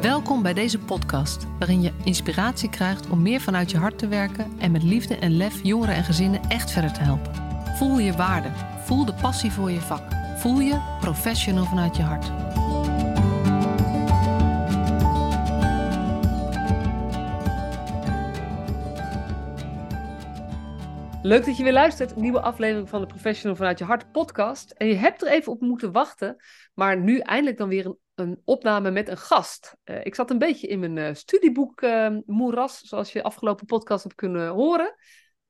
Welkom bij deze podcast, waarin je inspiratie krijgt om meer vanuit je hart te werken en met liefde en lef jongeren en gezinnen echt verder te helpen. Voel je waarde, voel de passie voor je vak, voel je professional vanuit je hart. Leuk dat je weer luistert. Een nieuwe aflevering van de Professional vanuit je hart podcast. En je hebt er even op moeten wachten, maar nu eindelijk dan weer een opname met een gast. Ik zat een beetje in mijn studieboek moeras, zoals je afgelopen podcast hebt kunnen horen.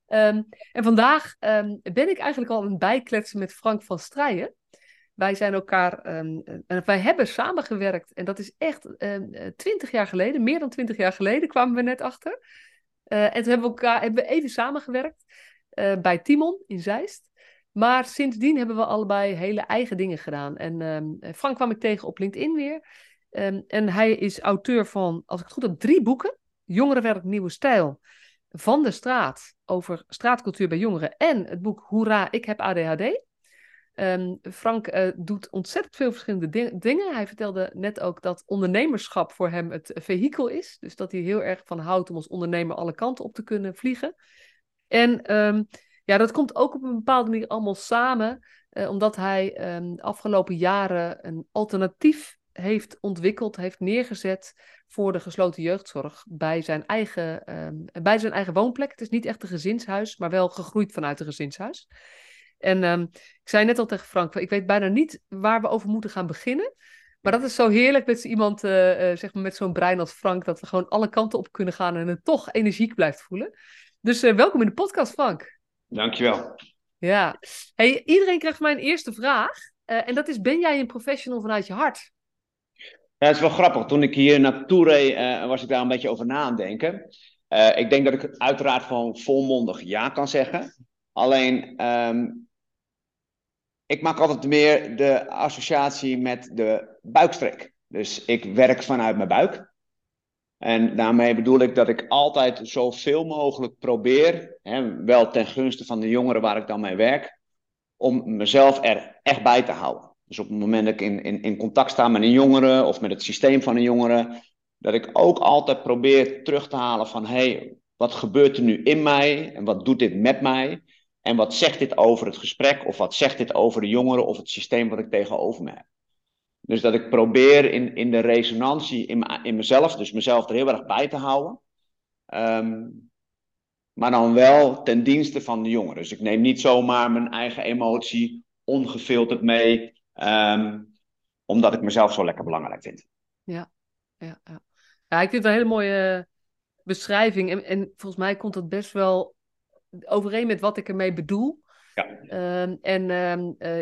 En vandaag ben ik eigenlijk al aan het bijkletsen met Frank van Strijen. Wij zijn elkaar, wij hebben samengewerkt en dat is echt 20 jaar geleden, meer dan 20 jaar geleden kwamen we net achter. En toen hebben we even samengewerkt bij Timon in Zeist. Maar sindsdien hebben we allebei hele eigen dingen gedaan. En Frank kwam ik tegen op LinkedIn weer. En hij is auteur van, als ik het goed heb, 3 boeken. Jongerenwerk Nieuwe Stijl, Van de Straat, over straatcultuur bij jongeren. En het boek Hoera, ik heb ADHD. Frank doet ontzettend veel verschillende dingen. Hij vertelde net ook dat ondernemerschap voor hem het vehikel is. Dus dat hij heel erg van houdt om als ondernemer alle kanten op te kunnen vliegen. En dat komt ook op een bepaalde manier allemaal samen. Omdat hij de afgelopen jaren een alternatief heeft ontwikkeld, heeft neergezet voor de gesloten jeugdzorg bij zijn eigen woonplek. Het is niet echt een gezinshuis, maar wel gegroeid vanuit een gezinshuis. En ik zei net al tegen Frank, ik weet bijna niet waar we over moeten gaan beginnen. Maar dat is zo heerlijk met iemand, zeg maar met zo'n brein als Frank, dat we gewoon alle kanten op kunnen gaan en het toch energiek blijft voelen. Dus welkom in de podcast, Frank. Dankjewel. Ja. Hey, iedereen krijgt mijn eerste vraag. En dat is, ben jij een professional vanuit je hart? Ja, dat is wel grappig. Toen ik hier naartoe reed, was ik daar een beetje over na aan het denken. Ik denk dat ik uiteraard gewoon volmondig ja kan zeggen. Alleen, ik maak altijd meer de associatie met de buikstrek. Dus ik werk vanuit mijn buik. En daarmee bedoel ik dat ik altijd zoveel mogelijk probeer, hè, wel ten gunste van de jongeren waar ik dan mee werk, om mezelf er echt bij te houden. Dus op het moment dat ik in contact sta met een jongere of met het systeem van een jongere, dat ik ook altijd probeer terug te halen van, hey, wat gebeurt er nu in mij en wat doet dit met mij? En wat zegt dit over het gesprek of wat zegt dit over de jongeren of het systeem wat ik tegenover me heb? Dus dat ik probeer in de resonantie in mezelf, dus mezelf er heel erg bij te houden. Maar dan wel ten dienste van de jongeren. Dus ik neem niet zomaar mijn eigen emotie ongefilterd mee, omdat ik mezelf zo lekker belangrijk vind. Ja, ik vind het een hele mooie beschrijving. En volgens mij komt dat best wel overeen met wat ik ermee bedoel. Ja.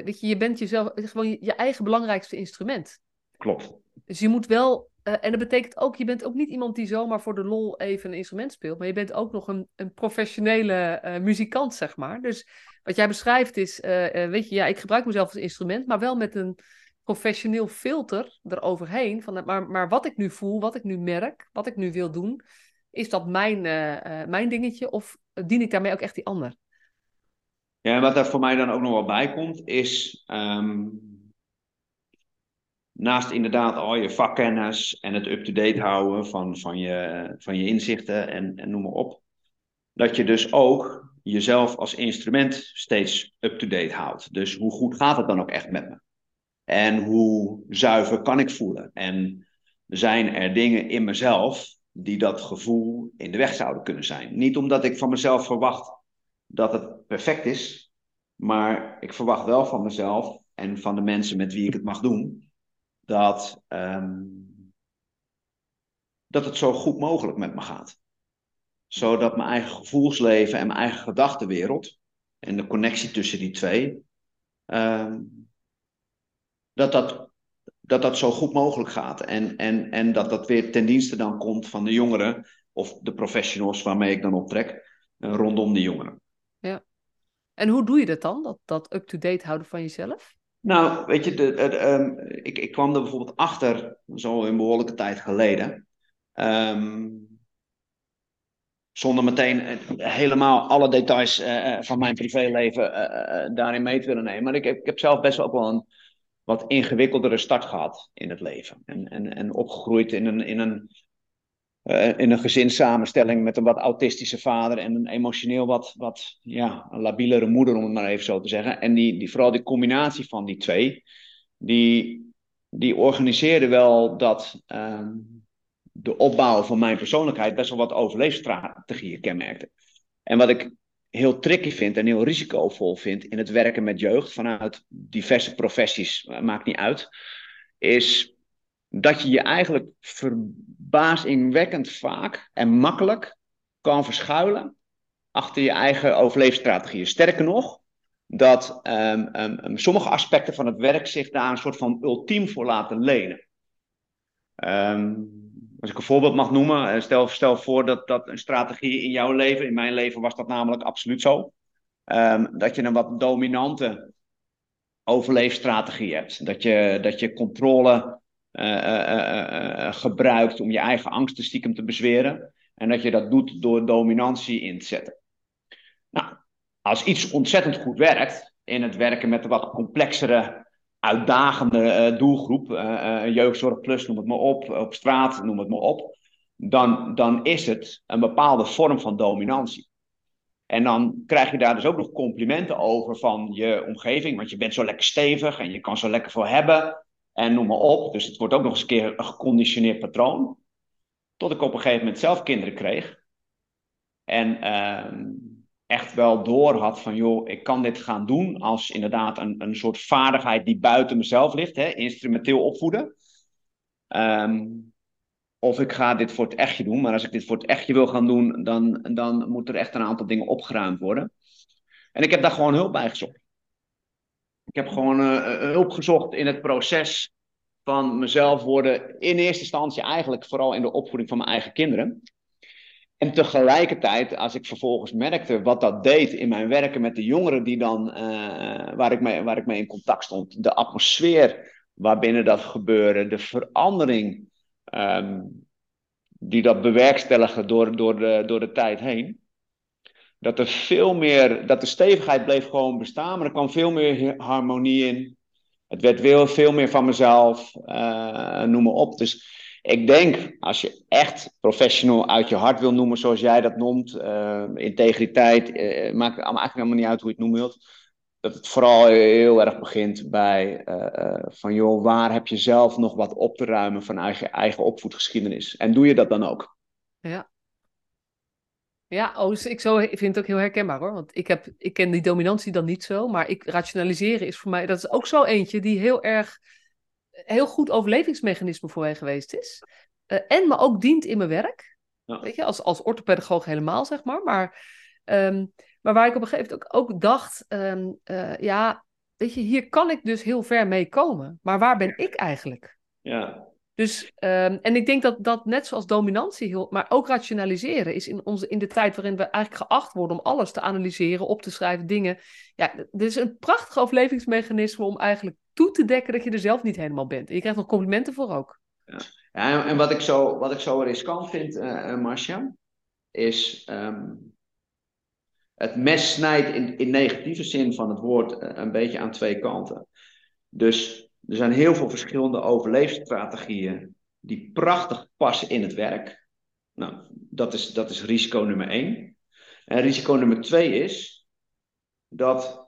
Weet je bent jezelf gewoon je eigen belangrijkste instrument. Klopt. Dus je moet wel, en dat betekent ook, je bent ook niet iemand die zomaar voor de lol even een instrument speelt, maar je bent ook nog een professionele muzikant, zeg maar. Dus wat jij beschrijft is, ik gebruik mezelf als instrument, maar wel met een professioneel filter eroverheen. Maar wat ik nu voel, wat ik nu merk, wat ik nu wil doen, is dat mijn dingetje of dien ik daarmee ook echt die ander? Ja, en wat daar voor mij dan ook nog wel bij komt, is naast inderdaad al je vakkennis en het up-to-date houden van je inzichten en noem maar op, dat je dus ook jezelf als instrument steeds up-to-date houdt. Dus hoe goed gaat het dan ook echt met me? En hoe zuiver kan ik voelen? En zijn er dingen in mezelf die dat gevoel in de weg zouden kunnen zijn? Niet omdat ik van mezelf verwacht dat het perfect is, maar ik verwacht wel van mezelf en van de mensen met wie ik het mag doen, dat het zo goed mogelijk met me gaat. Zodat mijn eigen gevoelsleven en mijn eigen gedachtenwereld en de connectie tussen die twee, dat zo goed mogelijk gaat. En dat dat weer ten dienste dan komt van de jongeren of de professionals waarmee ik dan optrek, rondom de jongeren. Ja. En hoe doe je dat dan? Dat up-to-date houden van jezelf? Nou, weet je, ik kwam er bijvoorbeeld achter, zo een behoorlijke tijd geleden, zonder meteen helemaal alle details van mijn privéleven daarin mee te willen nemen. Maar ik heb zelf best wel ook wel een wat ingewikkeldere start gehad in het leven. En opgegroeid in een gezinssamenstelling met een wat autistische vader en een emotioneel een labielere moeder, om het maar even zo te zeggen. En vooral die combinatie van die twee, die organiseerde wel dat de opbouw van mijn persoonlijkheid best wel wat overleefstrategieën kenmerkte. En wat ik heel tricky vind en heel risicovol vind in het werken met jeugd vanuit diverse professies, maakt niet uit, is dat je je eigenlijk verbazingwekkend vaak en makkelijk kan verschuilen achter je eigen overleefstrategieën. Sterker nog, dat sommige aspecten van het werk zich daar een soort van ultiem voor laten lenen. Als ik een voorbeeld mag noemen, stel voor dat een strategie in jouw leven, in mijn leven was dat namelijk absoluut zo, dat je een wat dominante overleefstrategie hebt. Dat je controle gebruikt om je eigen angsten stiekem te bezweren en dat je dat doet door dominantie in te zetten. Nou, als iets ontzettend goed werkt in het werken met een wat complexere, uitdagende doelgroep, jeugdzorg plus, noem het maar op straat, noem het maar op, dan is het een bepaalde vorm van dominantie. En dan krijg je daar dus ook nog complimenten over van je omgeving, want je bent zo lekker stevig en je kan zo lekker veel hebben en noem maar op. Dus het wordt ook nog eens een keer een geconditioneerd patroon. Tot ik op een gegeven moment zelf kinderen kreeg en echt wel door had van, joh, ik kan dit gaan doen als inderdaad een soort vaardigheid die buiten mezelf ligt, hè, instrumenteel opvoeden. Of ik ga dit voor het echtje doen, maar als ik dit voor het echtje wil gaan doen, dan moet er echt een aantal dingen opgeruimd worden. En ik heb daar gewoon hulp bij gezocht. Ik heb gewoon hulp gezocht in het proces van mezelf worden, in eerste instantie eigenlijk vooral in de opvoeding van mijn eigen kinderen. En tegelijkertijd, als ik vervolgens merkte wat dat deed in mijn werken met de jongeren die dan, waar ik mee in contact stond, de atmosfeer waarbinnen dat gebeurde, de verandering die dat bewerkstelligde door de tijd heen, dat de stevigheid bleef gewoon bestaan, maar er kwam veel meer harmonie in. Het werd weer veel meer van mezelf, noem maar op. Dus ik denk, als je echt professional uit je hart wil noemen, zoals jij dat noemt, integriteit, maakt eigenlijk helemaal niet uit hoe je het noemen wilt, dat het vooral heel erg begint bij van, joh, waar heb je zelf nog wat op te ruimen van eigen opvoedgeschiedenis? En doe je dat dan ook? Ja. Ja, ik vind het ook heel herkenbaar hoor, want ik ken die dominantie dan niet zo, maar rationaliseren is voor mij, dat is ook zo eentje die heel goed overlevingsmechanisme voor mij geweest is. En me ook dient in mijn werk. Ja. Weet je, als orthopedagoog helemaal, zeg maar. Maar waar ik op een gegeven moment ook dacht, weet je, hier kan ik dus heel ver mee komen. Maar waar ben ik eigenlijk? Ja. Dus, en ik denk dat net zoals dominantie, maar ook rationaliseren is in de tijd waarin we eigenlijk geacht worden om alles te analyseren, op te schrijven, dingen. Ja, dit is een prachtig overlevingsmechanisme om eigenlijk toe te dekken dat je er zelf niet helemaal bent. En je krijgt nog complimenten voor ook. Ja, en wat ik zo riskant vind, Marcia, is het mes snijdt in negatieve zin van het woord een beetje aan twee kanten. Dus er zijn heel veel verschillende overleefstrategieën die prachtig passen in het werk. Nou, dat is risico nummer 1. En risico nummer 2 is dat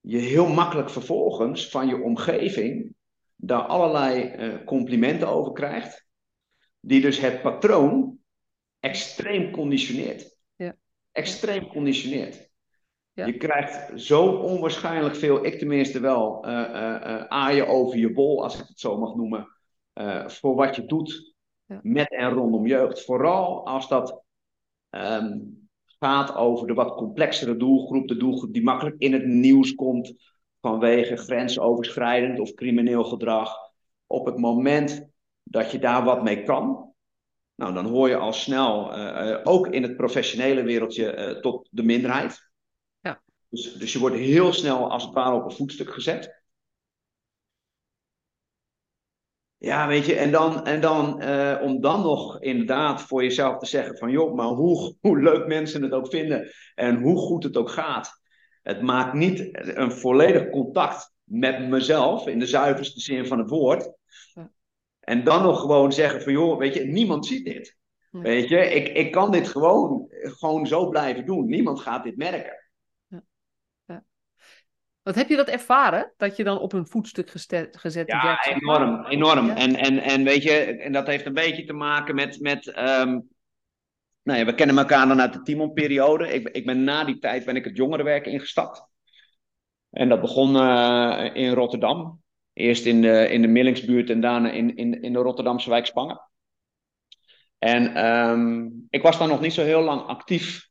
je heel makkelijk vervolgens van je omgeving daar allerlei complimenten over krijgt, die dus het patroon extreem conditioneert. Ja. Extreem conditioneert. Ja. Je krijgt zo onwaarschijnlijk veel, ik tenminste wel, aaien over je bol, als ik het zo mag noemen, voor wat je doet met en rondom jeugd. Vooral als dat gaat over de wat complexere doelgroep. De doelgroep die makkelijk in het nieuws komt vanwege grensoverschrijdend of crimineel gedrag. Op het moment dat je daar wat mee kan, nou, dan hoor je al snel, ook in het professionele wereldje, tot de minderheid. Ja. Dus je wordt heel snel als het ware op een voetstuk gezet. Ja, weet je, en dan om dan nog inderdaad voor jezelf te zeggen van, joh, maar hoe leuk mensen het ook vinden en hoe goed het ook gaat, het maakt niet een volledig contact met mezelf, in de zuiverste zin van het woord. Ja. En dan nog gewoon zeggen van, joh, weet je, niemand ziet dit. Ja. Weet je, ik kan dit gewoon zo blijven doen. Niemand gaat dit merken. Ja. Ja. Wat heb je dat ervaren? Dat je dan op een voetstuk gezet werd? Ja, enorm, enorm. Ja. En weet je, en dat heeft een beetje te maken met nou ja, we kennen elkaar dan uit de Timon-periode. Na die tijd ben ik het jongerenwerk ingestapt. En dat begon in Rotterdam. Eerst in de Millingsbuurt en daarna in de Rotterdamse wijk Spangen. En ik was daar nog niet zo heel lang actief.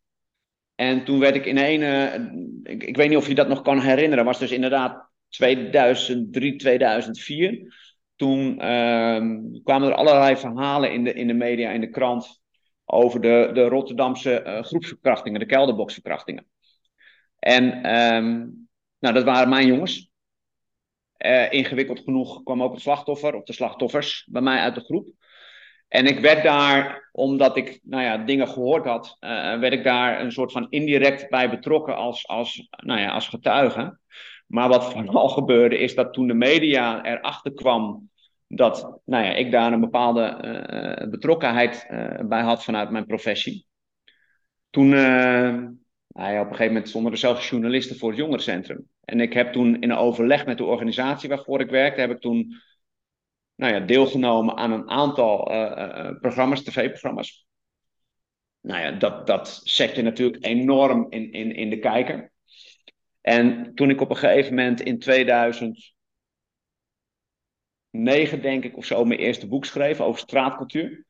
En toen werd ik in een... ik weet niet of je dat nog kan herinneren. Was dus inderdaad 2003, 2004. Toen kwamen er allerlei verhalen in de media, in de krant, over de Rotterdamse groepsverkrachtingen, de kelderboxverkrachtingen. En nou, dat waren mijn jongens. Ingewikkeld genoeg kwam ook het slachtoffer, of de slachtoffers, bij mij uit de groep. En ik werd daar, omdat ik nou ja, dingen gehoord had, werd ik daar een soort van indirect bij betrokken als getuige. Maar wat vooral gebeurde is dat toen de media erachter kwam dat nou ja, ik daar een bepaalde betrokkenheid bij had vanuit mijn professie. Toen, op een gegeven moment stonden er zelfs journalisten voor het jongerencentrum. En ik heb toen in een overleg met de organisatie waarvoor ik werkte, heb ik toen nou ja, deelgenomen aan een aantal programma's, tv-programma's. Nou ja, dat zette natuurlijk enorm in de kijker. En toen ik op een gegeven moment in 2009, denk ik, of zo, mijn eerste boek schreef over straatcultuur,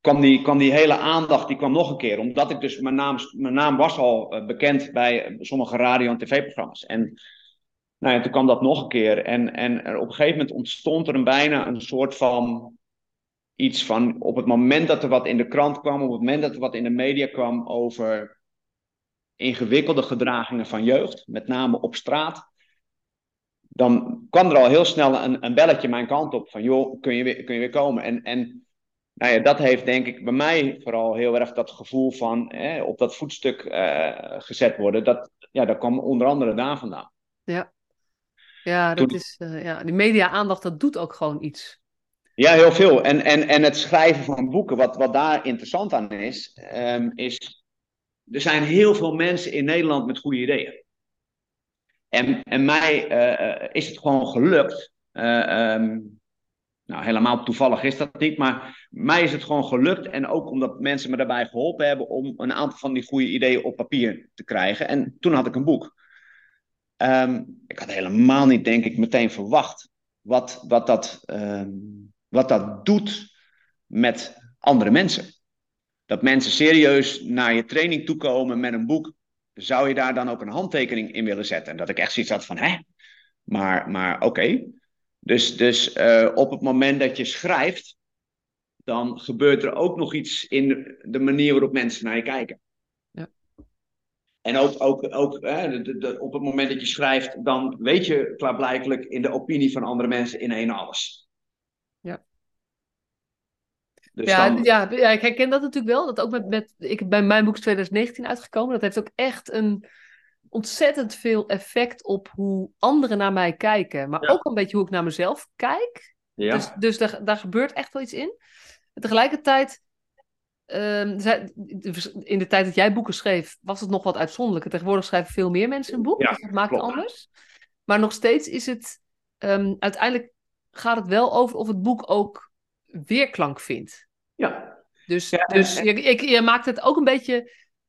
kwam die hele aandacht, die kwam nog een keer. Omdat ik dus, mijn naam was al bekend bij sommige radio- en tv-programma's. En nou ja, toen kwam dat nog een keer. En op een gegeven moment ontstond er bijna een soort van iets van, op het moment dat er wat in de krant kwam, op het moment dat er wat in de media kwam over ingewikkelde gedragingen van jeugd, met name op straat, dan kwam er al heel snel een belletje mijn kant op van, joh, kun je weer komen? En nou ja, dat heeft denk ik bij mij vooral heel erg dat gevoel van op dat voetstuk gezet worden. Dat kwam onder andere daar vandaan. Ja. Ja, dat is, die media-aandacht, dat doet ook gewoon iets. Ja, heel veel. En het schrijven van boeken, wat daar interessant aan is, is, er zijn heel veel mensen in Nederland met goede ideeën. En mij is het gewoon gelukt, nou helemaal toevallig is dat niet, maar mij is het gewoon gelukt, en ook omdat mensen me daarbij geholpen hebben, om een aantal van die goede ideeën op papier te krijgen. En toen had ik een boek. Ik had helemaal niet, denk ik, meteen verwacht wat dat doet met andere mensen. Dat mensen serieus naar je training toekomen met een boek. Zou je daar dan ook een handtekening in willen zetten? En dat ik echt zoiets had van, maar oké. Dus op het moment dat je schrijft, dan gebeurt er ook nog iets in de manier waarop mensen naar je kijken. En ook op het moment dat je schrijft, dan weet je klaarblijkelijk in de opinie van andere mensen in één alles. Ja. Dus ik herken dat natuurlijk wel. Dat ook ik bij mijn boek 2019 uitgekomen. Dat heeft ook echt een ontzettend veel effect op hoe anderen naar mij kijken. Maar ook een beetje hoe ik naar mezelf kijk. Ja. Dus daar gebeurt echt wel iets in. En tegelijkertijd, in de tijd dat jij boeken schreef, was het nog wat uitzonderlijker. Tegenwoordig schrijven veel meer mensen een boek. Ja, dus dat maakt het anders. Maar nog steeds is het, uiteindelijk gaat het wel over of het boek ook weerklank vindt. Ja. Je maakt het ook een beetje,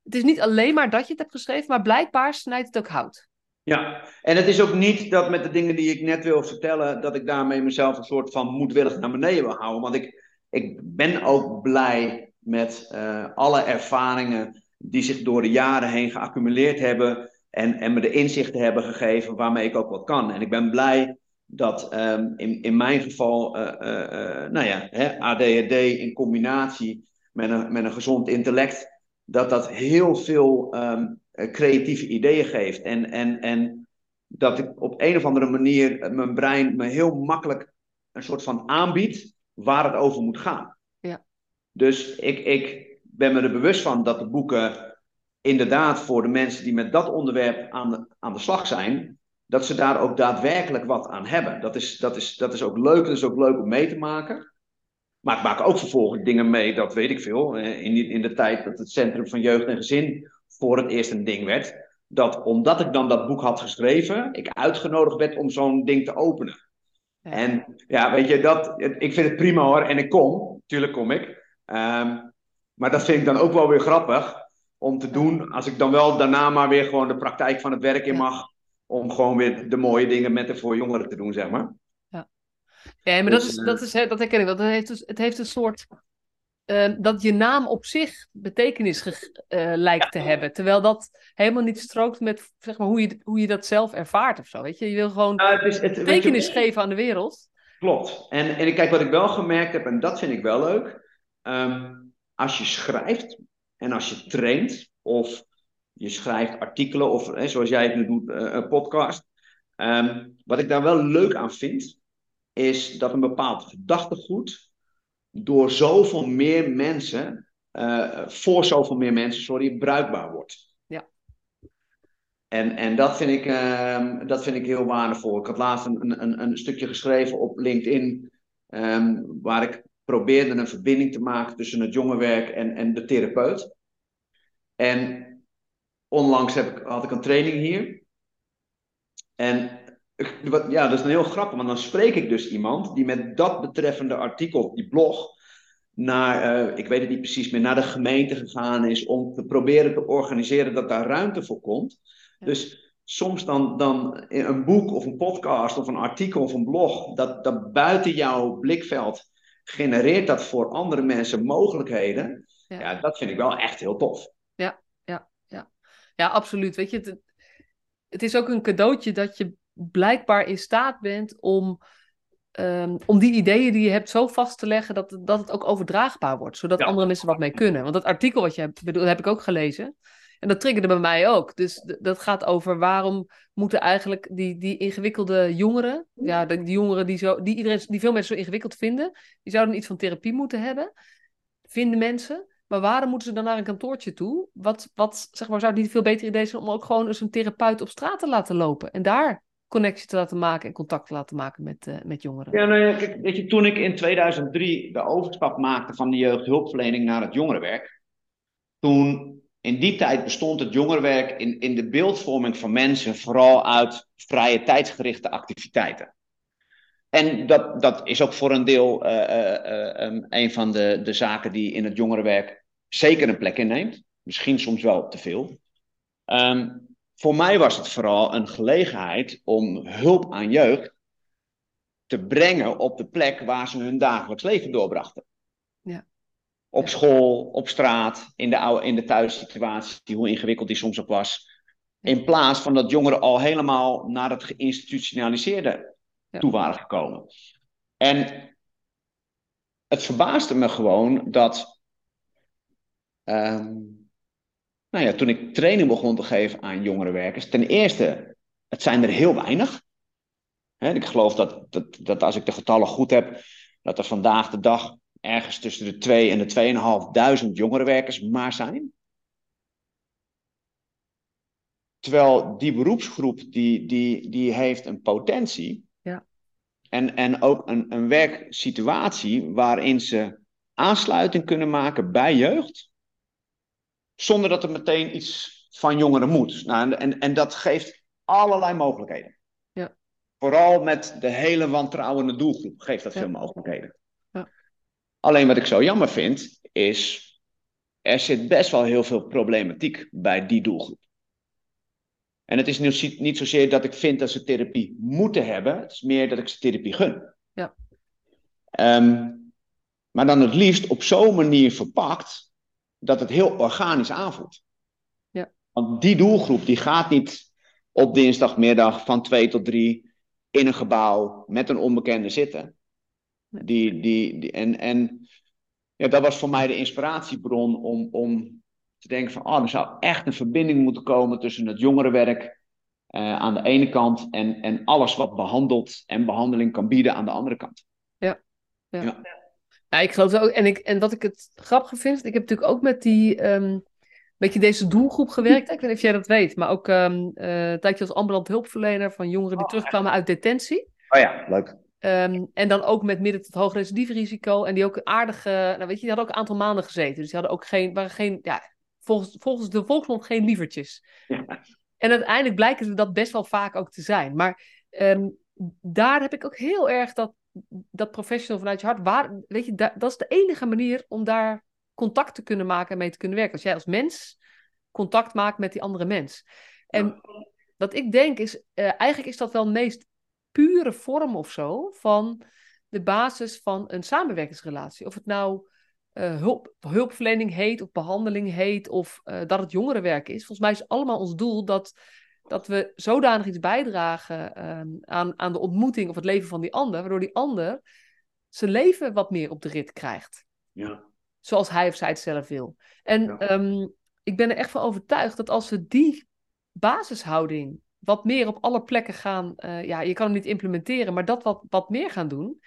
het is niet alleen maar dat je het hebt geschreven, maar blijkbaar snijdt het ook hout. Ja, en het is ook niet dat met de dingen die ik net wil vertellen, dat ik daarmee mezelf een soort van moedwillig naar beneden wil houden. Want ik ben ook blij met alle ervaringen die zich door de jaren heen geaccumuleerd hebben, en me de inzichten hebben gegeven waarmee ik ook wat kan. En ik ben blij dat in mijn geval ADHD in combinatie met een gezond intellect, dat heel veel creatieve ideeën geeft. En dat ik op een of andere manier, mijn brein me heel makkelijk een soort van aanbiedt waar het over moet gaan. Dus ik ben me er bewust van dat de boeken inderdaad voor de mensen die met dat onderwerp aan de slag zijn, dat ze daar ook daadwerkelijk wat aan hebben. Dat is ook leuk, dat is ook leuk om mee te maken. Maar ik maak ook vervolgens dingen mee, dat weet ik veel. In de tijd dat het Centrum van Jeugd en Gezin voor het eerst een ding werd, dat omdat ik dan dat boek had geschreven, ik uitgenodigd werd om zo'n ding te openen. Ja. En ja, weet je, ik vind het prima hoor. En ik kom, tuurlijk kom ik. Maar dat vind ik dan ook wel weer grappig om te doen, als ik dan wel daarna maar weer gewoon de praktijk van het werk in mag, om gewoon weer de mooie dingen met en voor jongeren te doen, zeg maar. Ja, ja, maar dus, dat herken ik wel. Het heeft een soort, dat je naam op zich betekenis lijkt te hebben, terwijl dat helemaal niet strookt met, zeg maar, hoe je dat zelf ervaart of zo, weet je. Je wil gewoon betekenis geven aan de wereld. Klopt. En kijk, wat ik wel gemerkt heb, en dat vind ik wel leuk, als je schrijft en als je traint, of je schrijft artikelen, of zoals jij het nu doet, een podcast. Wat ik daar wel leuk aan vind, is dat een bepaald gedachtegoed door zoveel meer mensen, voor zoveel meer mensen, bruikbaar wordt. Ja. En dat vind ik heel waardevol. Ik had laatst een stukje geschreven op LinkedIn, waar ik probeerde een verbinding te maken tussen het jongerenwerk en de therapeut. En onlangs had ik een training hier. En ja, dat is heel grappig, want dan spreek ik dus iemand die met dat betreffende artikel, die blog, naar, ik weet het niet precies meer, naar de gemeente gegaan is om te proberen te organiseren dat daar ruimte voor komt. Ja. Dus soms dan een boek of een podcast of een artikel of een blog, dat buiten jouw blikveld genereert dat voor andere mensen mogelijkheden. Ja, ja, dat vind ik wel echt heel tof. Ja. Ja, absoluut. Weet je, het is ook een cadeautje dat je blijkbaar in staat bent om die ideeën die je hebt zo vast te leggen dat het ook overdraagbaar wordt, zodat andere mensen wat mee kunnen. Want dat artikel wat je bedoelt, heb ik ook gelezen. En dat triggerde bij mij ook. Dus dat gaat over waarom moeten eigenlijk die ingewikkelde jongeren, ja, die jongeren die veel mensen zo ingewikkeld vinden, die zouden iets van therapie moeten hebben, vinden mensen. Maar waarom moeten ze dan naar een kantoortje toe? Wat zeg maar, zou het niet veel beter idee zijn om ook gewoon eens een therapeut op straat te laten lopen en daar connectie te laten maken en contact te laten maken met jongeren? Ja, nou ja, kijk, weet je, toen ik in 2003 de overstap maakte van de jeugdhulpverlening naar het jongerenwerk, toen in die tijd bestond het jongerenwerk in de beeldvorming van mensen vooral uit vrije tijdsgerichte activiteiten. En dat is ook voor een deel een van de zaken die in het jongerenwerk zeker een plek inneemt. Misschien soms wel te veel. Voor mij was het vooral een gelegenheid om hulp aan jeugd te brengen op de plek waar ze hun dagelijks leven doorbrachten. Ja. Op school, op straat, in de thuissituatie, hoe ingewikkeld die soms ook was. In plaats van dat jongeren al helemaal naar het geïnstitutionaliseerde toe waren gekomen. En het verbaasde me gewoon dat, nou ja, toen ik training begon te geven aan jongerenwerkers, ten eerste, het zijn er heel weinig. Ik geloof dat als ik de getallen goed heb, dat er vandaag de dag ergens tussen de 2 en de 2500 jongerenwerkers maar zijn. Terwijl die beroepsgroep, die heeft een potentie. En ook een werksituatie waarin ze aansluiting kunnen maken bij jeugd, zonder dat er meteen iets van jongeren moet. Nou, en dat geeft allerlei mogelijkheden. Ja. Vooral met de hele wantrouwende doelgroep geeft dat veel mogelijkheden. Ja. Alleen wat ik zo jammer vind, is er zit best wel heel veel problematiek bij die doelgroep. En het is niet zozeer dat ik vind dat ze therapie moeten hebben. Het is meer dat ik ze therapie gun. Ja. Maar dan het liefst op zo'n manier verpakt dat het heel organisch aanvoelt. Ja. Want die doelgroep die gaat niet op dinsdagmiddag van 2 tot 3 in een gebouw met een onbekende zitten. Nee. Ja, dat was voor mij de inspiratiebron om te denken van, er zou echt een verbinding moeten komen tussen het jongerenwerk aan de ene kant en alles wat behandeld en behandeling kan bieden aan de andere kant. Ja. Ja, ik geloof het ook. En wat ik het grappig vind, ik heb natuurlijk ook met die beetje deze doelgroep gewerkt. Ik weet niet of jij dat weet, maar ook een tijdje als ambulant hulpverlener van jongeren die terugkwamen uit detentie. Oh ja, leuk. En dan ook met midden tot hoog recidief risico. En die ook aardige, nou weet je, die hadden ook een aantal maanden gezeten. Dus die hadden ook volgens de volksmond geen lievertjes. Ja. En uiteindelijk blijken ze dat best wel vaak ook te zijn. Maar daar heb ik ook heel erg dat professional vanuit je hart. Weet je, dat is de enige manier om daar contact te kunnen maken en mee te kunnen werken. Als jij als mens contact maakt met die andere mens. En wat ik denk is, eigenlijk is dat wel de meest pure vorm of zo van de basis van een samenwerkingsrelatie. Of het nou hulpverlening heet, of behandeling heet, of dat het jongerenwerk is. Volgens mij is allemaal ons doel dat we zodanig iets bijdragen aan de ontmoeting of het leven van die ander, waardoor die ander zijn leven wat meer op de rit krijgt. Ja. Zoals hij of zij het zelf wil. En ik ben er echt van overtuigd dat als we die basishouding wat meer op alle plekken gaan, je kan hem niet implementeren, maar dat wat meer gaan doen,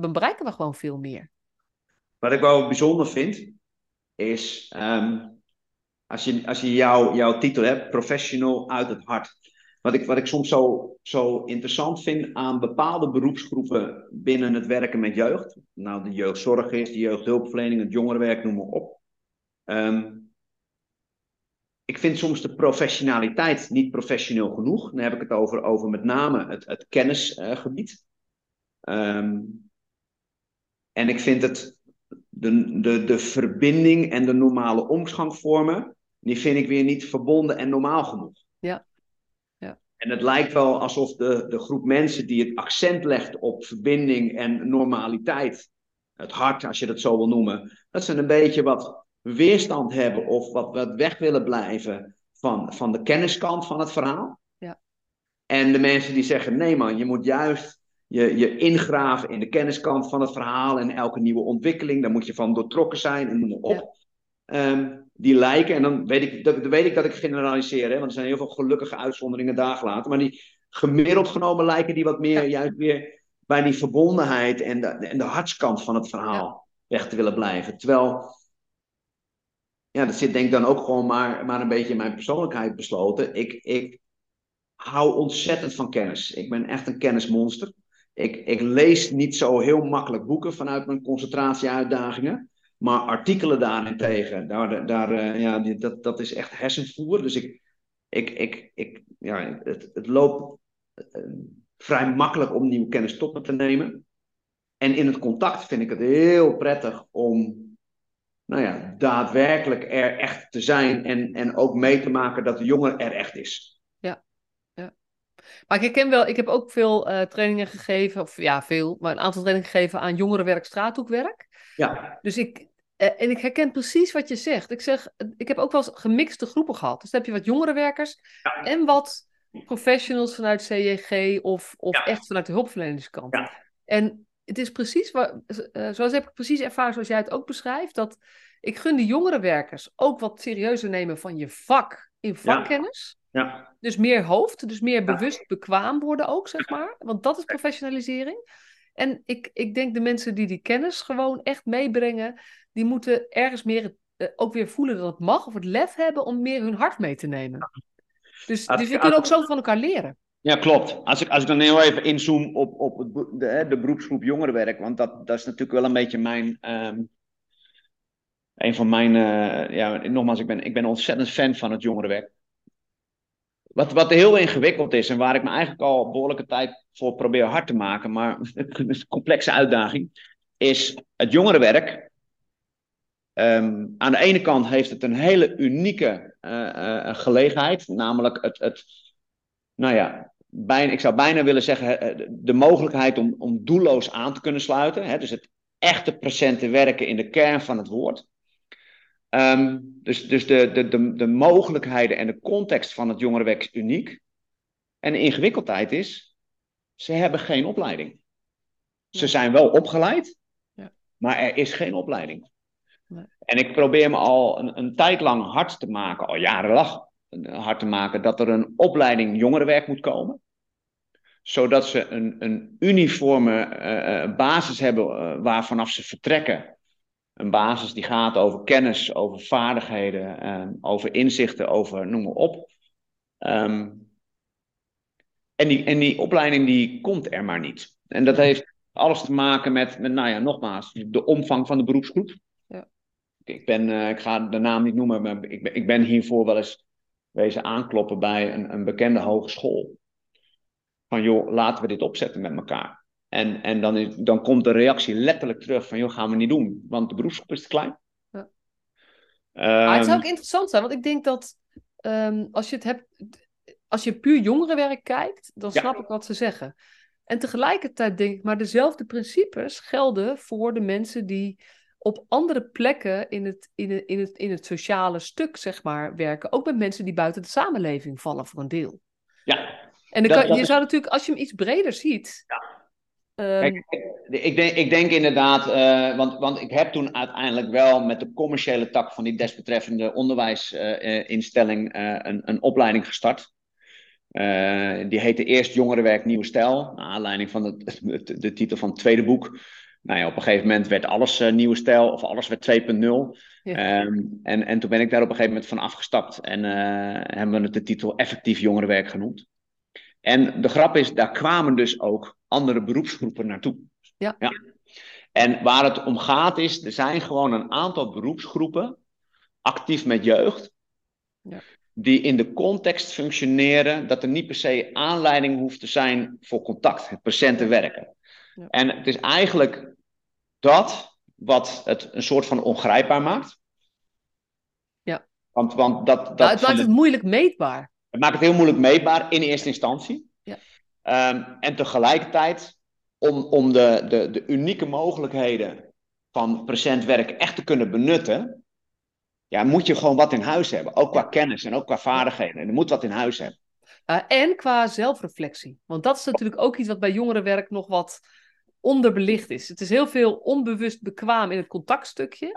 dan bereiken we gewoon veel meer. Wat ik wel bijzonder vind, is als je jouw titel hebt, professional uit het hart. Wat ik soms zo interessant vind aan bepaalde beroepsgroepen binnen het werken met jeugd. Nou, de jeugdzorg is, de jeugdhulpverlening, het jongerenwerk, noem maar op. Ik vind soms de professionaliteit niet professioneel genoeg. Dan heb ik het over met name het kennisgebied. En ik vind het de verbinding en de normale omgangsvormen, die vind ik weer niet verbonden en normaal genoeg. Ja. En het lijkt wel alsof de groep mensen die het accent legt op verbinding en normaliteit, het hart als je dat zo wil noemen, dat ze een beetje wat weerstand hebben of wat weg willen blijven van de kenniskant van het verhaal. Ja. En de mensen die zeggen, nee man, je moet juist je ingraven in de kenniskant van het verhaal en elke nieuwe ontwikkeling, daar moet je van doortrokken zijn en noem maar op. Ja. Die lijken, en dan weet ik dat ik generaliseer, hè, want er zijn heel veel gelukkige uitzonderingen dagen later, maar die gemiddeld genomen lijken die wat meer juist weer bij die verbondenheid en de hartskant van het verhaal weg te willen blijven. Terwijl, dat zit denk ik dan ook gewoon maar een beetje in mijn persoonlijkheid besloten. Ik hou ontzettend van kennis. Ik ben echt een kennismonster. Ik lees niet zo heel makkelijk boeken vanuit mijn concentratie-uitdagingen. Maar artikelen daarentegen, dat is echt hersenvoer. Dus het loopt vrij makkelijk om nieuwe kennis tot me te nemen. En in het contact vind ik het heel prettig om daadwerkelijk er echt te zijn. En ook mee te maken dat de jongen er echt is. Ja. Maar ik heb ook veel trainingen gegeven. Maar een aantal trainingen gegeven aan jongerenwerk, straathoekwerk. Ja. Dus ik herken precies wat je zegt. Ik heb ook wel eens gemixte groepen gehad. Dus dan heb je wat jongerenwerkers en wat professionals vanuit CJG of echt vanuit de hulpverleningskant. Ja. En het is precies, zoals heb ik precies ervaren zoals jij het ook beschrijft, dat ik gun de jongerenwerkers ook wat serieuzer nemen van je vak in vakkennis. Ja. Dus meer hoofd, dus meer bewust bekwaam worden ook, zeg maar. Want dat is professionalisering. En ik denk de mensen die die kennis gewoon echt meebrengen, die moeten ergens meer ook weer voelen dat het mag, of het lef hebben om meer hun hart mee te nemen. Dus we kunnen ook zo van elkaar leren. Ja, klopt. Als ik dan heel even inzoom op de beroepsgroep jongerenwerk, want dat is natuurlijk wel een beetje nogmaals, ik ben ontzettend fan van het jongerenwerk. Wat heel ingewikkeld is en waar ik me eigenlijk al behoorlijke tijd voor probeer hard te maken, maar een complexe uitdaging, is het jongerenwerk. Aan de ene kant heeft het een hele unieke gelegenheid, namelijk ik zou bijna willen zeggen, de mogelijkheid om doelloos aan te kunnen sluiten. Hè? Dus het echte presente werken in de kern van het woord. Dus de mogelijkheden en de context van het jongerenwerk is uniek. En de ingewikkeldheid is, ze hebben geen opleiding. Ze zijn wel opgeleid, maar er is geen opleiding. Nee. En ik probeer me al een tijd lang hard te maken, al jarenlang hard te maken, dat er een opleiding jongerenwerk moet komen. Zodat ze een uniforme basis hebben waarvanaf ze vertrekken. Een basis die gaat over kennis, over vaardigheden, over inzichten, over noem maar op. En die opleiding die komt er maar niet. En dat heeft alles te maken met nou ja, nogmaals, de omvang van de beroepsgroep. Ja. Ik ga de naam niet noemen, maar ik ben hiervoor wel eens wezen aankloppen bij een bekende hogeschool. Van joh, laten we dit opzetten met elkaar. En dan komt de reactie letterlijk terug van joh, gaan we niet doen, want de beroepsgroep is te klein. Ja. Maar het zou ook interessant zijn, want ik denk dat als je puur jongerenwerk kijkt, dan snap ik wat ze zeggen. En tegelijkertijd denk ik, maar dezelfde principes gelden voor de mensen die op andere plekken in het sociale stuk, zeg maar, werken. Ook met mensen die buiten de samenleving vallen voor een deel. Ja. En je zou natuurlijk, als je hem iets breder ziet... Ja. Ik denk inderdaad, want ik heb toen uiteindelijk wel met de commerciële tak van die desbetreffende onderwijsinstelling een opleiding gestart. Die heette eerst Jongerenwerk Nieuwe Stijl, naar aanleiding van de titel van het tweede boek. Nou ja, op een gegeven moment werd alles Nieuwe Stijl, of alles werd 2.0. Ja. En toen ben ik daar op een gegeven moment van afgestapt en hebben we het de titel Effectief Jongerenwerk genoemd. En de grap is, daar kwamen dus ook andere beroepsgroepen naartoe. Ja. Ja. En waar het om gaat is, er zijn gewoon een aantal beroepsgroepen actief met jeugd. Ja. Die in de context functioneren dat er niet per se aanleiding hoeft te zijn voor contact, het patiënten werken. Ja. En het is eigenlijk dat wat het een soort van ongrijpbaar maakt. Ja. Want dat nou, het maakt het moeilijk meetbaar. Het maakt het heel moeilijk meetbaar in eerste instantie. Ja. En tegelijkertijd, om de unieke mogelijkheden van present werk echt te kunnen benutten, ja, moet je gewoon wat in huis hebben. Ook qua kennis en ook qua vaardigheden. En je moet wat in huis hebben. En qua zelfreflectie. Want dat is natuurlijk ook iets wat bij jongerenwerk nog wat onderbelicht is. Het is heel veel onbewust bekwaam in het contactstukje.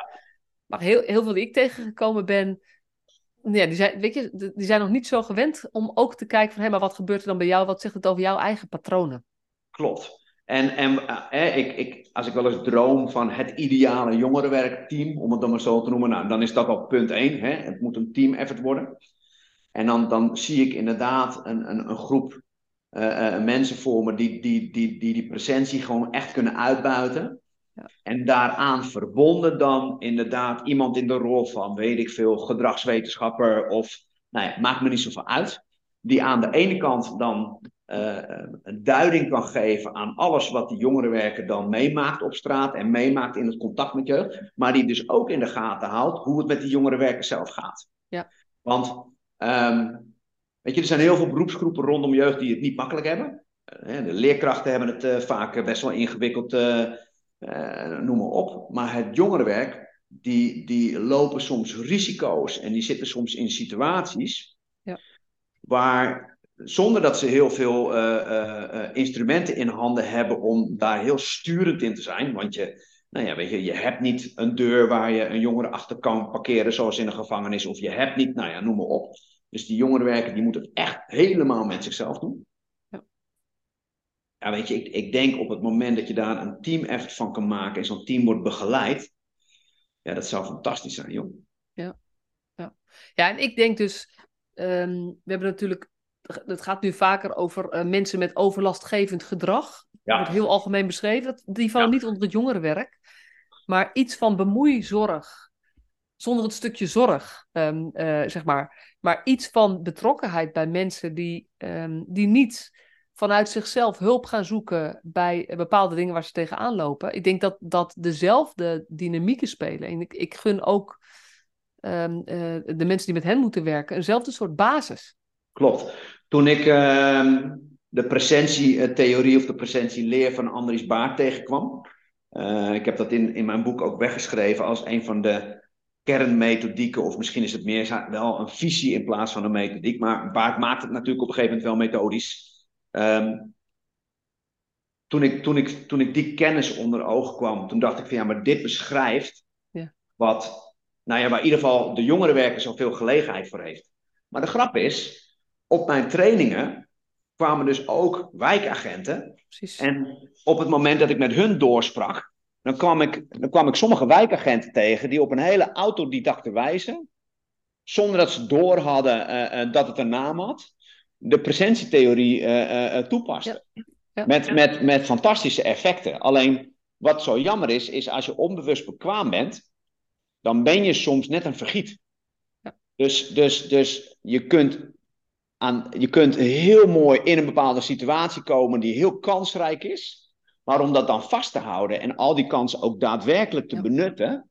Maar heel veel die ik tegengekomen ben... Ja, die zijn nog niet zo gewend om ook te kijken van... hé, maar wat gebeurt er dan bij jou? Wat zegt het over jouw eigen patronen? Klopt. En als ik wel eens droom van het ideale jongerenwerkteam... om het dan maar zo te noemen, nou, dan is dat al punt 1. Hè? Het moet een team effort worden. En dan zie ik inderdaad een groep mensen voor me... die presentie gewoon echt kunnen uitbuiten... Ja. En daaraan verbonden dan inderdaad iemand in de rol van, weet ik veel, gedragswetenschapper of, nou ja, maakt me niet zoveel uit. Die aan de ene kant dan een duiding kan geven aan alles wat die jongerenwerker dan meemaakt op straat en meemaakt in het contact met jeugd. Maar die dus ook in de gaten houdt hoe het met die jongerenwerker zelf gaat. Ja. Want, weet je, er zijn heel veel beroepsgroepen rondom jeugd die het niet makkelijk hebben. De leerkrachten hebben het vaak best wel ingewikkeld... noem maar op, maar het jongerenwerk die lopen soms risico's en die zitten soms in situaties waar zonder dat ze heel veel instrumenten in handen hebben om daar heel sturend in te zijn, want je hebt niet een deur waar je een jongere achter kan parkeren zoals in een gevangenis, of je hebt niet, nou ja, noem maar op. Dus die jongerenwerker die moet het echt helemaal met zichzelf doen. Ja, weet je, ik denk op het moment dat je daar een team effort van kan maken en zo'n team wordt begeleid, ja, dat zou fantastisch zijn, joh. Ja, en ik denk dus, we hebben natuurlijk, het gaat nu vaker over mensen met overlastgevend gedrag. Ja. Dat wordt heel algemeen beschreven, die vallen niet onder het jongerenwerk, maar iets van bemoeizorg, zonder het stukje zorg, zeg maar iets van betrokkenheid bij mensen die niet... vanuit zichzelf hulp gaan zoeken bij bepaalde dingen waar ze tegenaan lopen. Ik denk dat dezelfde dynamieken spelen. En ik gun ook de mensen die met hen moeten werken... eenzelfde soort basis. Klopt. Toen ik de presentietheorie of de presentieleer van Andries Baart tegenkwam... ik heb dat in mijn boek ook weggeschreven als een van de kernmethodieken... of misschien is het meer wel een visie in plaats van een methodiek... maar Baart maakt het natuurlijk op een gegeven moment wel methodisch... Toen ik die kennis onder ogen kwam, toen dacht ik van ja, maar dit beschrijft wat, nou ja, waar in ieder geval de jongerenwerker zoveel gelegenheid voor heeft. Maar de grap is, op mijn trainingen kwamen dus ook wijkagenten. Precies. En op het moment dat ik met hun doorsprak, Dan kwam ik sommige wijkagenten tegen die op een hele autodidacte wijze, zonder dat ze door hadden dat het een naam had, de presentietheorie toepasten. Ja. Ja. Met fantastische effecten. Alleen, wat zo jammer is, is als je onbewust bekwaam bent, dan ben je soms net een vergiet. Ja. Dus je kunt heel mooi in een bepaalde situatie komen die heel kansrijk is. Maar om dat dan vast te houden en al die kansen ook daadwerkelijk te benutten,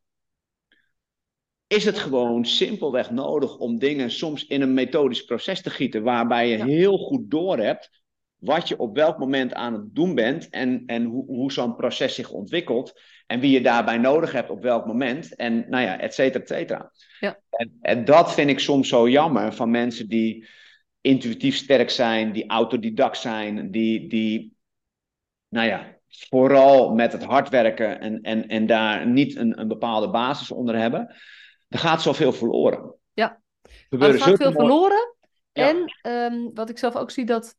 is het gewoon simpelweg nodig om dingen soms in een methodisch proces te gieten, waarbij je heel goed doorhebt wat je op welk moment aan het doen bent en hoe zo'n proces zich ontwikkelt en wie je daarbij nodig hebt op welk moment en nou ja, et cetera, et cetera. Ja. En dat vind ik soms zo jammer van mensen die intuïtief sterk zijn, die autodidact zijn, die nou ja, vooral met het hard werken en daar niet een bepaalde basis onder hebben, er gaat zoveel verloren. Ja, er gaat veel verloren. Ja. En wat ik zelf ook zie, dat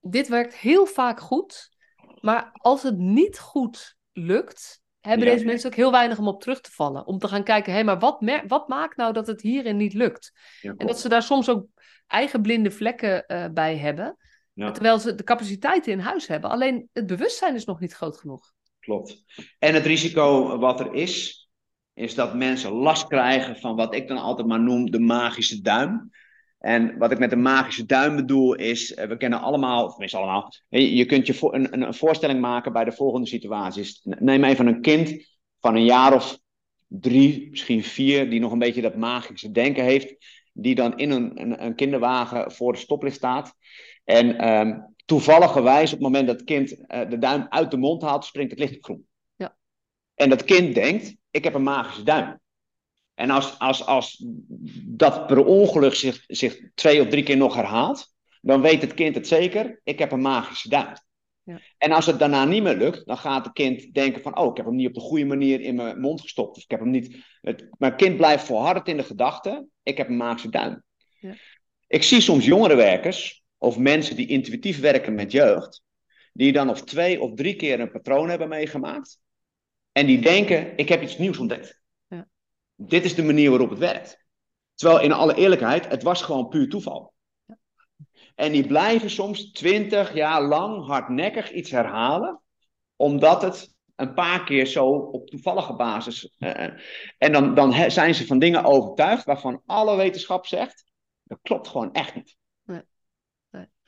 dit werkt heel vaak goed, maar als het niet goed lukt, hebben deze mensen ook heel weinig om op terug te vallen. Om te gaan kijken, hé, maar wat maakt nou dat het hierin niet lukt? Ja, en dat ze daar soms ook eigen blinde vlekken bij hebben. Ja. Terwijl ze de capaciteiten in huis hebben. Alleen het bewustzijn is nog niet groot genoeg. Klopt. En het risico wat er is, is dat mensen last krijgen van wat ik dan altijd maar noem de magische duim. En wat ik met de magische duim bedoel is, we kennen allemaal, of tenminste allemaal, je kunt je een voorstelling maken bij de volgende situaties. Neem even een kind van een jaar of 3, misschien 4, die nog een beetje dat magische denken heeft, die dan in een kinderwagen voor de stoplicht staat. En toevalligerwijs, op het moment dat het kind de duim uit de mond haalt, springt het licht op groen. Ja. En dat kind denkt, ik heb een magische duim. En als dat per ongeluk zich 2 of 3 keer nog herhaalt, dan weet het kind het zeker, ik heb een magische duim. Ja. En als het daarna niet meer lukt, dan gaat het kind denken van, oh, ik heb hem niet op de goede manier in mijn mond gestopt. Of ik heb hem niet. Mijn kind blijft volhardend in de gedachte, ik heb een magische duim. Ja. Ik zie soms jongerenwerkers of mensen die intuïtief werken met jeugd, die dan of 2 of 3 keer een patroon hebben meegemaakt, en die denken, ik heb iets nieuws ontdekt. Ja. Dit is de manier waarop het werkt. Terwijl in alle eerlijkheid, het was gewoon puur toeval. Ja. En die blijven soms 20 jaar lang hardnekkig iets herhalen, omdat het een paar keer zo op toevallige basis. En dan zijn ze van dingen overtuigd waarvan alle wetenschap zegt, dat klopt gewoon echt niet.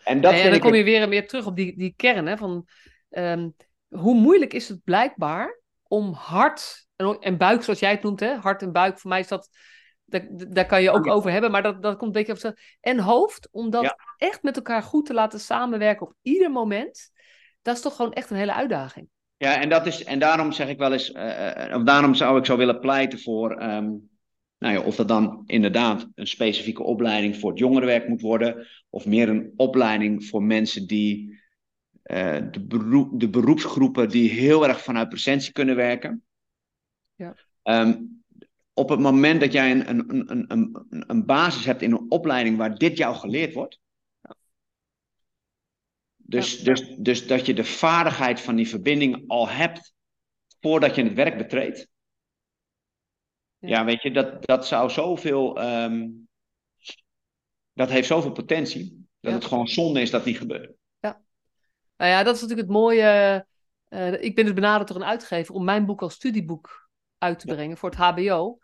En dat dan kom je weer en weer terug op die kern. Hè, van, hoe moeilijk is het blijkbaar om hart en buik, zoals jij het noemt. Hè, hart en buik, voor mij is dat. Daar kan je ook over hebben. Maar dat komt een beetje op zijn. En hoofd, om dat echt met elkaar goed te laten samenwerken op ieder moment. Dat is toch gewoon echt een hele uitdaging. Ja, en daarom zeg ik wel eens. Of daarom zou ik zo willen pleiten voor. Nou ja, of dat dan inderdaad een specifieke opleiding voor het jongerenwerk moet worden, of meer een opleiding voor mensen die de beroepsgroepen die heel erg vanuit presentie kunnen werken. Ja. Op het moment dat jij een basis hebt in een opleiding waar dit jou geleerd wordt, dus dat je de vaardigheid van die verbinding al hebt voordat je het werk betreedt. Ja, weet je, dat zou zoveel. Dat heeft zoveel potentie. Dat het gewoon zonde is dat niet gebeurt. Ja. Nou ja, dat is natuurlijk het mooie. Ik ben dus benaderd door een uitgever om mijn boek als studieboek uit te brengen voor het HBO.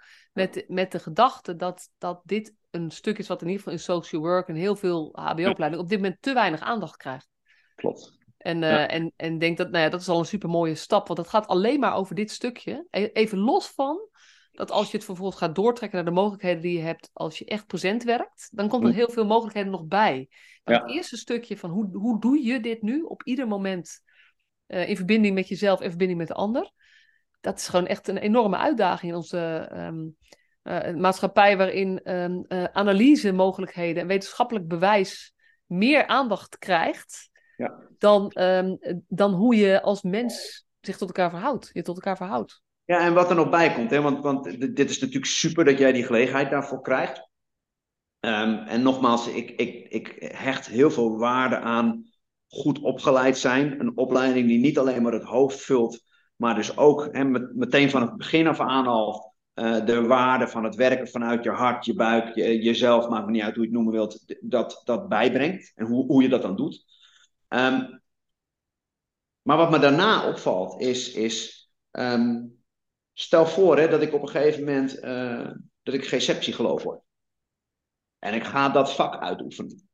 Met de gedachte dat dit een stuk is wat in ieder geval in social work en heel veel HBO-opleidingen op dit moment te weinig aandacht krijgt. Klopt. En denk dat, nou ja, dat is al een supermooie stap. Want het gaat alleen maar over dit stukje. Even los van dat als je het vervolgens gaat doortrekken naar de mogelijkheden die je hebt als je echt present werkt, dan komt er heel veel mogelijkheden nog bij. Ja. Het eerste stukje van hoe doe je dit nu op ieder moment in verbinding met jezelf en verbinding met de ander, dat is gewoon echt een enorme uitdaging in onze maatschappij waarin analyse mogelijkheden en wetenschappelijk bewijs meer aandacht krijgt dan hoe je als mens zich tot elkaar verhoudt, Ja, en wat er nog bij komt, hè? Want dit is natuurlijk super dat jij die gelegenheid daarvoor krijgt. En nogmaals, ik hecht heel veel waarde aan goed opgeleid zijn. Een opleiding die niet alleen maar het hoofd vult, Maar dus ook meteen van het begin af aan al de waarde van het werken vanuit je hart, je buik, jezelf, maakt me niet uit hoe je het noemen wilt, dat bijbrengt en hoe je dat dan doet. Maar wat me daarna opvalt is stel voor dat ik op een gegeven moment dat ik receptiegeloof word. En ik ga dat vak uitoefenen.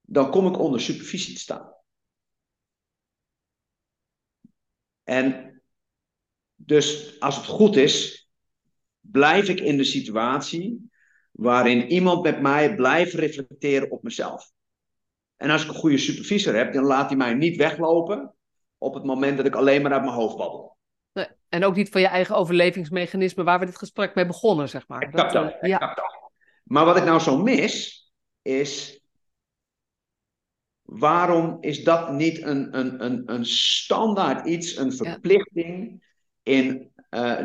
Dan kom ik onder supervisie te staan. En dus als het goed is, blijf ik in de situatie waarin iemand met mij blijft reflecteren op mezelf. En als ik een goede supervisor heb, dan laat hij mij niet weglopen op het moment dat ik alleen maar uit mijn hoofd babbel. Nee, en ook niet van je eigen overlevingsmechanisme waar we dit gesprek mee begonnen, zeg maar. Exact dat. Maar wat ik nou zo mis, is waarom is dat niet een standaard iets, een verplichting in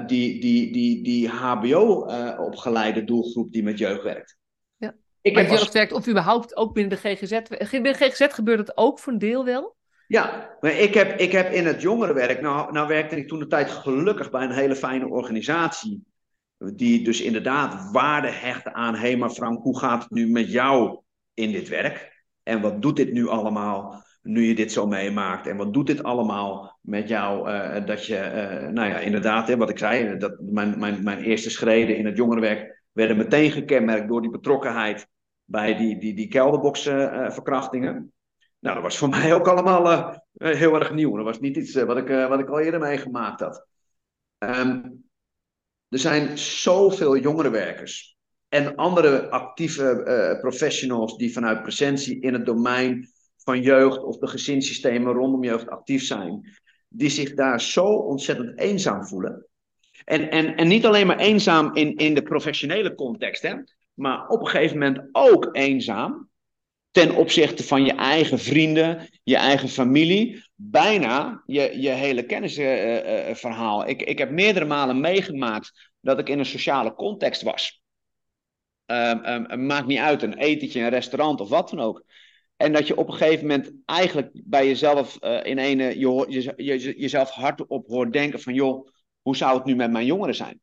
die hbo-opgeleide doelgroep die met jeugd werkt? Ja. Jeugd werkt of überhaupt ook binnen de GGZ. Binnen de GGZ gebeurt dat ook voor een deel wel? Ja, maar ik heb in het jongerenwerk, nou werkte ik toen de tijd gelukkig bij een hele fijne organisatie, die dus inderdaad waarde hecht aan, hé maar Frank, hoe gaat het nu met jou in dit werk? En wat doet dit nu allemaal, nu je dit zo meemaakt? En wat doet dit allemaal met jou? Dat je, inderdaad, hè, wat ik zei, dat mijn eerste schreden in het jongerenwerk werden meteen gekenmerkt door die betrokkenheid bij die kelderboxverkrachtingen. Nou, dat was voor mij ook allemaal heel erg nieuw. Dat was niet iets wat ik al eerder meegemaakt had. Er zijn zoveel jongerenwerkers en andere actieve professionals die vanuit presentie in het domein van jeugd of de gezinssystemen rondom jeugd actief zijn, die zich daar zo ontzettend eenzaam voelen. En niet alleen maar eenzaam in de professionele context, hè, maar op een gegeven moment ook eenzaam ten opzichte van je eigen vrienden, je eigen familie, bijna je hele kennisverhaal. Ik heb meerdere malen meegemaakt dat ik in een sociale context was. Maakt niet uit, een etentje, een restaurant of wat dan ook. En dat je op een gegeven moment eigenlijk bij jezelf jezelf hardop hoort denken van, joh, hoe zou het nu met mijn jongeren zijn?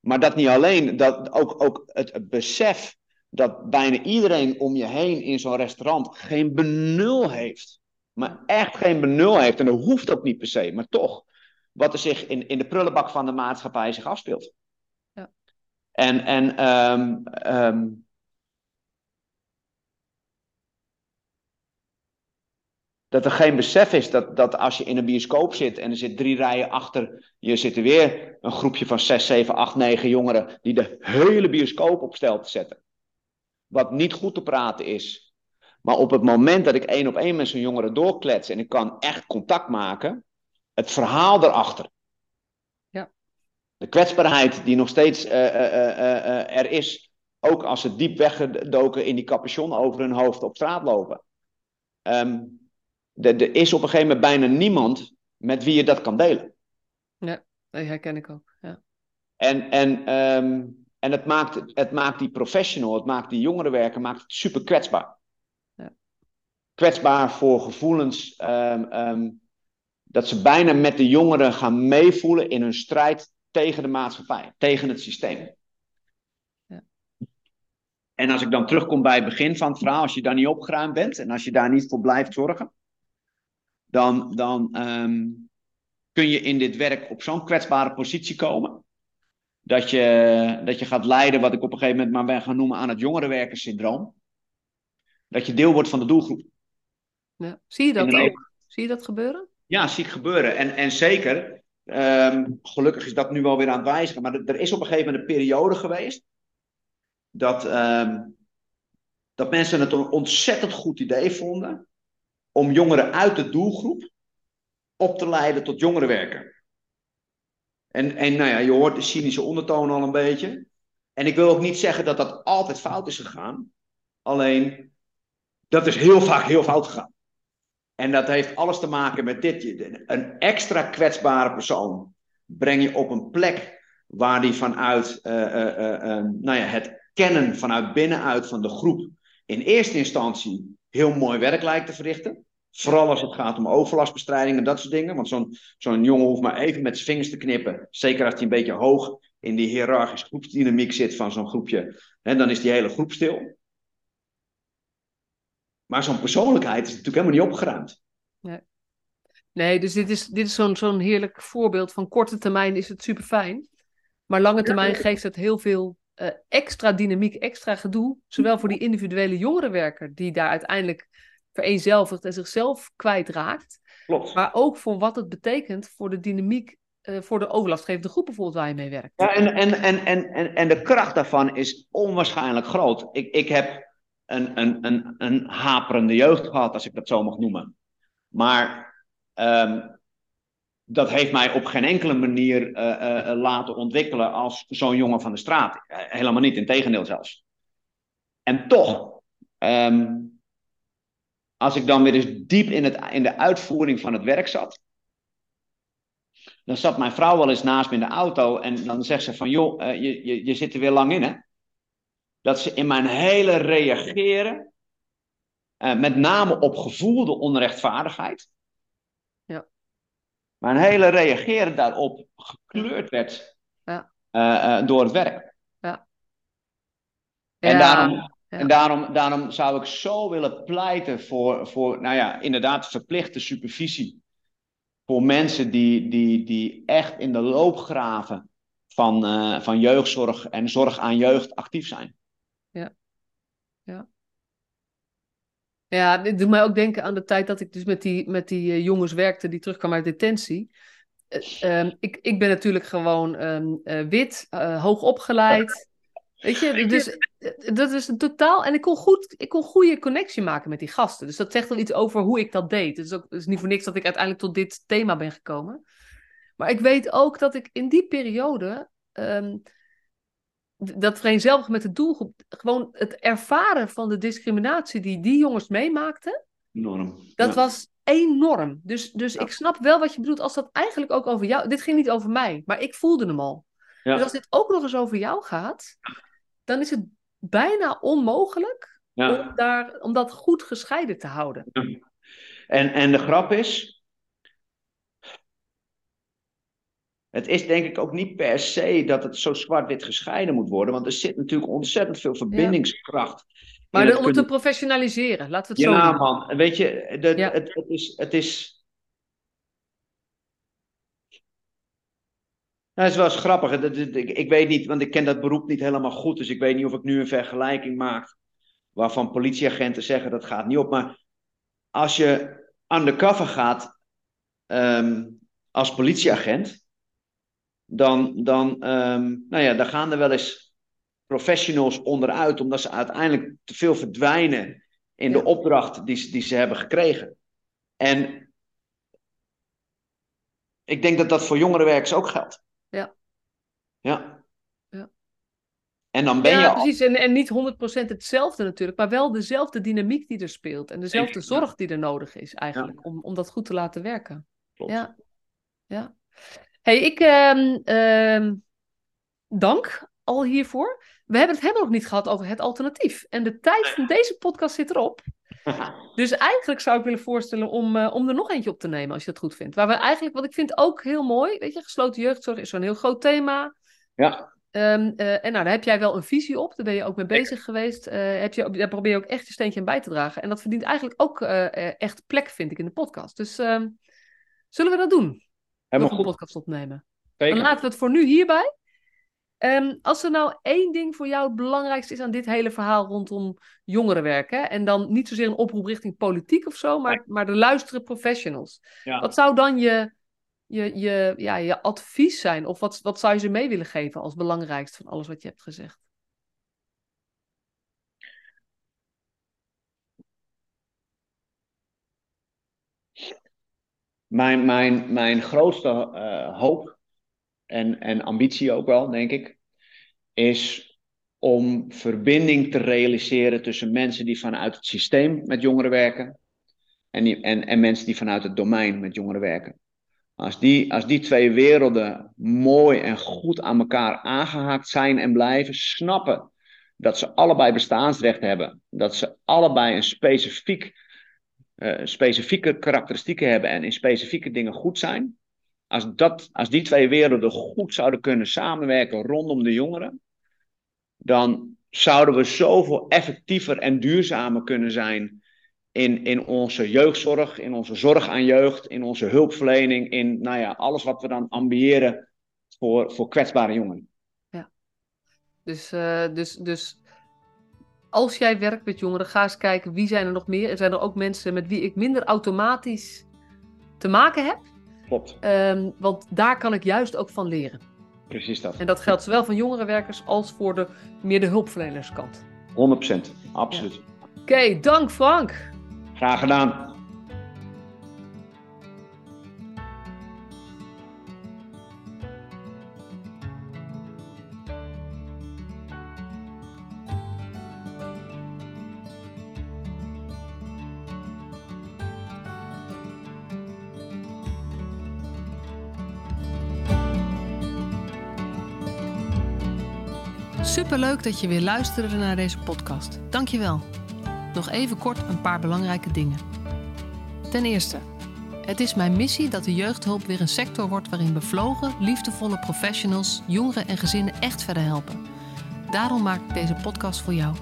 Maar dat niet alleen, dat ook het besef dat bijna iedereen om je heen in zo'n restaurant geen benul heeft. Maar echt geen benul heeft. En dat hoeft ook niet per se, maar toch. Wat er zich in de prullenbak van de maatschappij zich afspeelt. Dat er geen besef is dat als je in een bioscoop zit en er zit 3 rijen achter je zit er weer een groepje van 6, 7, 8, 9 jongeren die de hele bioscoop op stel te zetten. Wat niet goed te praten is. Maar op het moment dat ik 1-op-1 met zo'n jongere doorklets en ik kan echt contact maken, het verhaal erachter. De kwetsbaarheid die nog steeds er is, ook als ze diep weggedoken in die capuchon over hun hoofd op straat lopen. Er is op een gegeven moment bijna niemand met wie je dat kan delen. Nee, dat herken ik ook. Ja. En het maakt die professional, het maakt die jongerenwerker, maakt het super kwetsbaar. Ja. Kwetsbaar voor gevoelens, dat ze bijna met de jongeren gaan meevoelen in hun strijd tegen de maatschappij, tegen het systeem. Ja. En als ik dan terugkom bij het begin van het verhaal, als je daar niet opgeruimd bent en als je daar niet voor blijft zorgen, dan kun je in dit werk op zo'n kwetsbare positie komen, dat je gaat lijden, wat ik op een gegeven moment maar ben gaan noemen, aan het jongerenwerkerssyndroom. Dat je deel wordt van de doelgroep. Ja. Zie je dat ook? Zie je dat gebeuren? Ja, zie ik gebeuren. En zeker. Gelukkig is dat nu wel weer aan het wijzigen, maar er is op een gegeven moment een periode geweest dat mensen het een ontzettend goed idee vonden om jongeren uit de doelgroep op te leiden tot jongerenwerker. En je hoort de cynische ondertoon al een beetje. En ik wil ook niet zeggen dat dat altijd fout is gegaan, alleen dat is heel vaak heel fout gegaan. En dat heeft alles te maken met dit. Een extra kwetsbare persoon breng je op een plek waar die vanuit het kennen vanuit binnenuit van de groep in eerste instantie heel mooi werk lijkt te verrichten. Vooral als het gaat om overlastbestrijding en dat soort dingen. Want zo'n jongen hoeft maar even met zijn vingers te knippen. Zeker als hij een beetje hoog in die hiërarchische groepsdynamiek zit van zo'n groepje. Hè, dan is die hele groep stil. Maar zo'n persoonlijkheid is natuurlijk helemaal niet opgeruimd. Nee, dus dit is zo'n heerlijk voorbeeld van korte termijn is het super fijn. Maar lange termijn geeft het heel veel extra dynamiek, extra gedoe. Zowel voor die individuele jongerenwerker die daar uiteindelijk vereenzelvigt en zichzelf kwijtraakt. Klopt. Maar ook voor wat het betekent voor de dynamiek, voor de overlastgevende groep bijvoorbeeld waar je mee werkt. Ja, en de kracht daarvan is onwaarschijnlijk groot. Ik heb een haperende jeugd gehad, als ik dat zo mag noemen. Maar dat heeft mij op geen enkele manier laten ontwikkelen als zo'n jongen van de straat. Helemaal niet, integendeel zelfs. En toch... Als ik dan weer eens diep in de uitvoering van het werk zat. Dan zat mijn vrouw wel eens naast me in de auto. En dan zegt ze van joh, je zit er weer lang in hè. Dat ze in mijn hele reageren. Met name op gevoelde onrechtvaardigheid. Ja. Mijn hele reageren daarop gekleurd werd. Ja. Door het werk. Ja. En daarom... Ja. En daarom zou ik zo willen pleiten voor nou ja, inderdaad verplichte supervisie. Voor mensen die echt in de loopgraven van jeugdzorg en zorg aan jeugd actief zijn. Ja, dit doet mij ook denken aan de tijd dat ik dus met die jongens werkte die terugkwam uit detentie. Ik ben natuurlijk gewoon wit, hoog opgeleid. Weet je, dus dat is een totaal... En ik kon goede connectie maken met die gasten. Dus dat zegt al iets over hoe ik dat deed. Dus het is niet voor niks dat ik uiteindelijk tot dit thema ben gekomen. Maar ik weet ook dat ik in die periode... dat vereenzelvig met de doelgroep... gewoon het ervaren van de discriminatie die jongens meemaakten... Enorm. Dat was enorm. Dus ik snap wel wat je bedoelt als dat eigenlijk ook over jou... Dit ging niet over mij, maar ik voelde hem al. Ja. Dus als dit ook nog eens over jou gaat... Dan is het bijna onmogelijk om dat goed gescheiden te houden. Ja. En de grap is... Het is denk ik ook niet per se dat het zo zwart-wit gescheiden moet worden. Want er zit natuurlijk ontzettend veel verbindingskracht. Maar om te professionaliseren, laten we het zo doen. Ja man, weet je, het is... Nou, dat is wel eens grappig. Ik weet niet, want ik ken dat beroep niet helemaal goed. Dus ik weet niet of ik nu een vergelijking maak waarvan politieagenten zeggen dat gaat niet op. Maar als je undercover gaat als politieagent, dan gaan er wel eens professionals onderuit. Omdat ze uiteindelijk te veel verdwijnen in de opdracht die ze hebben gekregen. En ik denk dat dat voor jongerenwerkers ook geldt. Ja. En dan ben je al... precies. En niet 100% hetzelfde natuurlijk, maar wel dezelfde dynamiek die er speelt. En dezelfde zorg die er nodig is eigenlijk, om dat goed te laten werken. Klopt. Ja. Hey, ik dank al hiervoor. We hebben het helemaal nog niet gehad over het alternatief. En de tijd van deze podcast zit erop. Dus eigenlijk zou ik willen voorstellen om er nog eentje op te nemen, als je dat goed vindt. Waar we eigenlijk, wat ik vind ook heel mooi, weet je, gesloten jeugdzorg is zo'n heel groot thema. Ja. En daar heb jij wel een visie op, daar ben je ook mee bezig geweest. Daar probeer je ook echt je steentje aan bij te dragen. En dat verdient eigenlijk ook echt plek, vind ik, in de podcast. Dus zullen we dat doen? Nog een podcast opnemen. Zeker. Dan laten we het voor nu hierbij. Als er nou één ding voor jou het belangrijkste is aan dit hele verhaal rondom jongerenwerk, hè? En dan niet zozeer een oproep richting politiek of zo, maar de luisteren professionals. Ja. Wat zou dan je advies zijn? Of wat zou je ze mee willen geven als belangrijkste van alles wat je hebt gezegd? Mijn grootste hoop en ambitie ook wel, denk ik, is om verbinding te realiseren tussen mensen die vanuit het systeem met jongeren werken en mensen die vanuit het domein met jongeren werken. Als die twee werelden mooi en goed aan elkaar aangehaakt zijn en blijven, snappen dat ze allebei bestaansrecht hebben, dat ze allebei een specifiek specifieke karakteristieken hebben en in specifieke dingen goed zijn, als die twee werelden goed zouden kunnen samenwerken rondom de jongeren, dan zouden we zoveel effectiever en duurzamer kunnen zijn in onze jeugdzorg, in onze zorg aan jeugd, in onze hulpverlening, in alles wat we dan ambiëren voor kwetsbare jongeren. Ja. Dus als jij werkt met jongeren, ga eens kijken wie zijn er nog meer. Zijn er ook mensen met wie ik minder automatisch te maken heb? Klopt. Want daar kan ik juist ook van leren. Precies dat. En dat geldt zowel van jongerenwerkers als voor de hulpverlenerskant. 100%, absoluut. Ja. Oké, dank Frank. Graag gedaan. Superleuk dat je weer luisterde naar deze podcast. Dankjewel. Nog even kort een paar belangrijke dingen. Ten eerste, het is mijn missie dat de jeugdhulp weer een sector wordt waarin bevlogen, liefdevolle professionals jongeren en gezinnen echt verder helpen. Daarom maak ik deze podcast voor jou.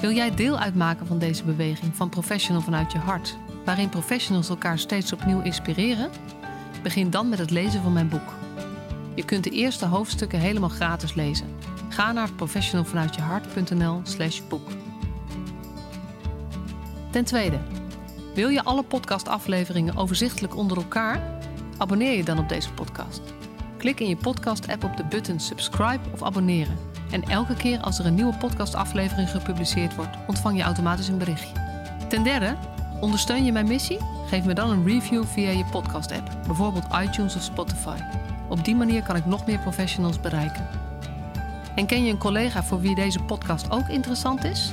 Wil jij deel uitmaken van deze beweging van Professional vanuit je hart, waarin professionals elkaar steeds opnieuw inspireren? Begin dan met het lezen van mijn boek. Je kunt de eerste hoofdstukken helemaal gratis lezen. Ga naar professionalvanuitjehart.nl/boek. Ten tweede, wil je alle podcastafleveringen overzichtelijk onder elkaar? Abonneer je dan op deze podcast. Klik in je podcast-app op de button subscribe of abonneren. En elke keer als er een nieuwe podcastaflevering gepubliceerd wordt, ontvang je automatisch een berichtje. Ten derde, ondersteun je mijn missie? Geef me dan een review via je podcast-app, bijvoorbeeld iTunes of Spotify. Op die manier kan ik nog meer professionals bereiken. En ken je een collega voor wie deze podcast ook interessant is?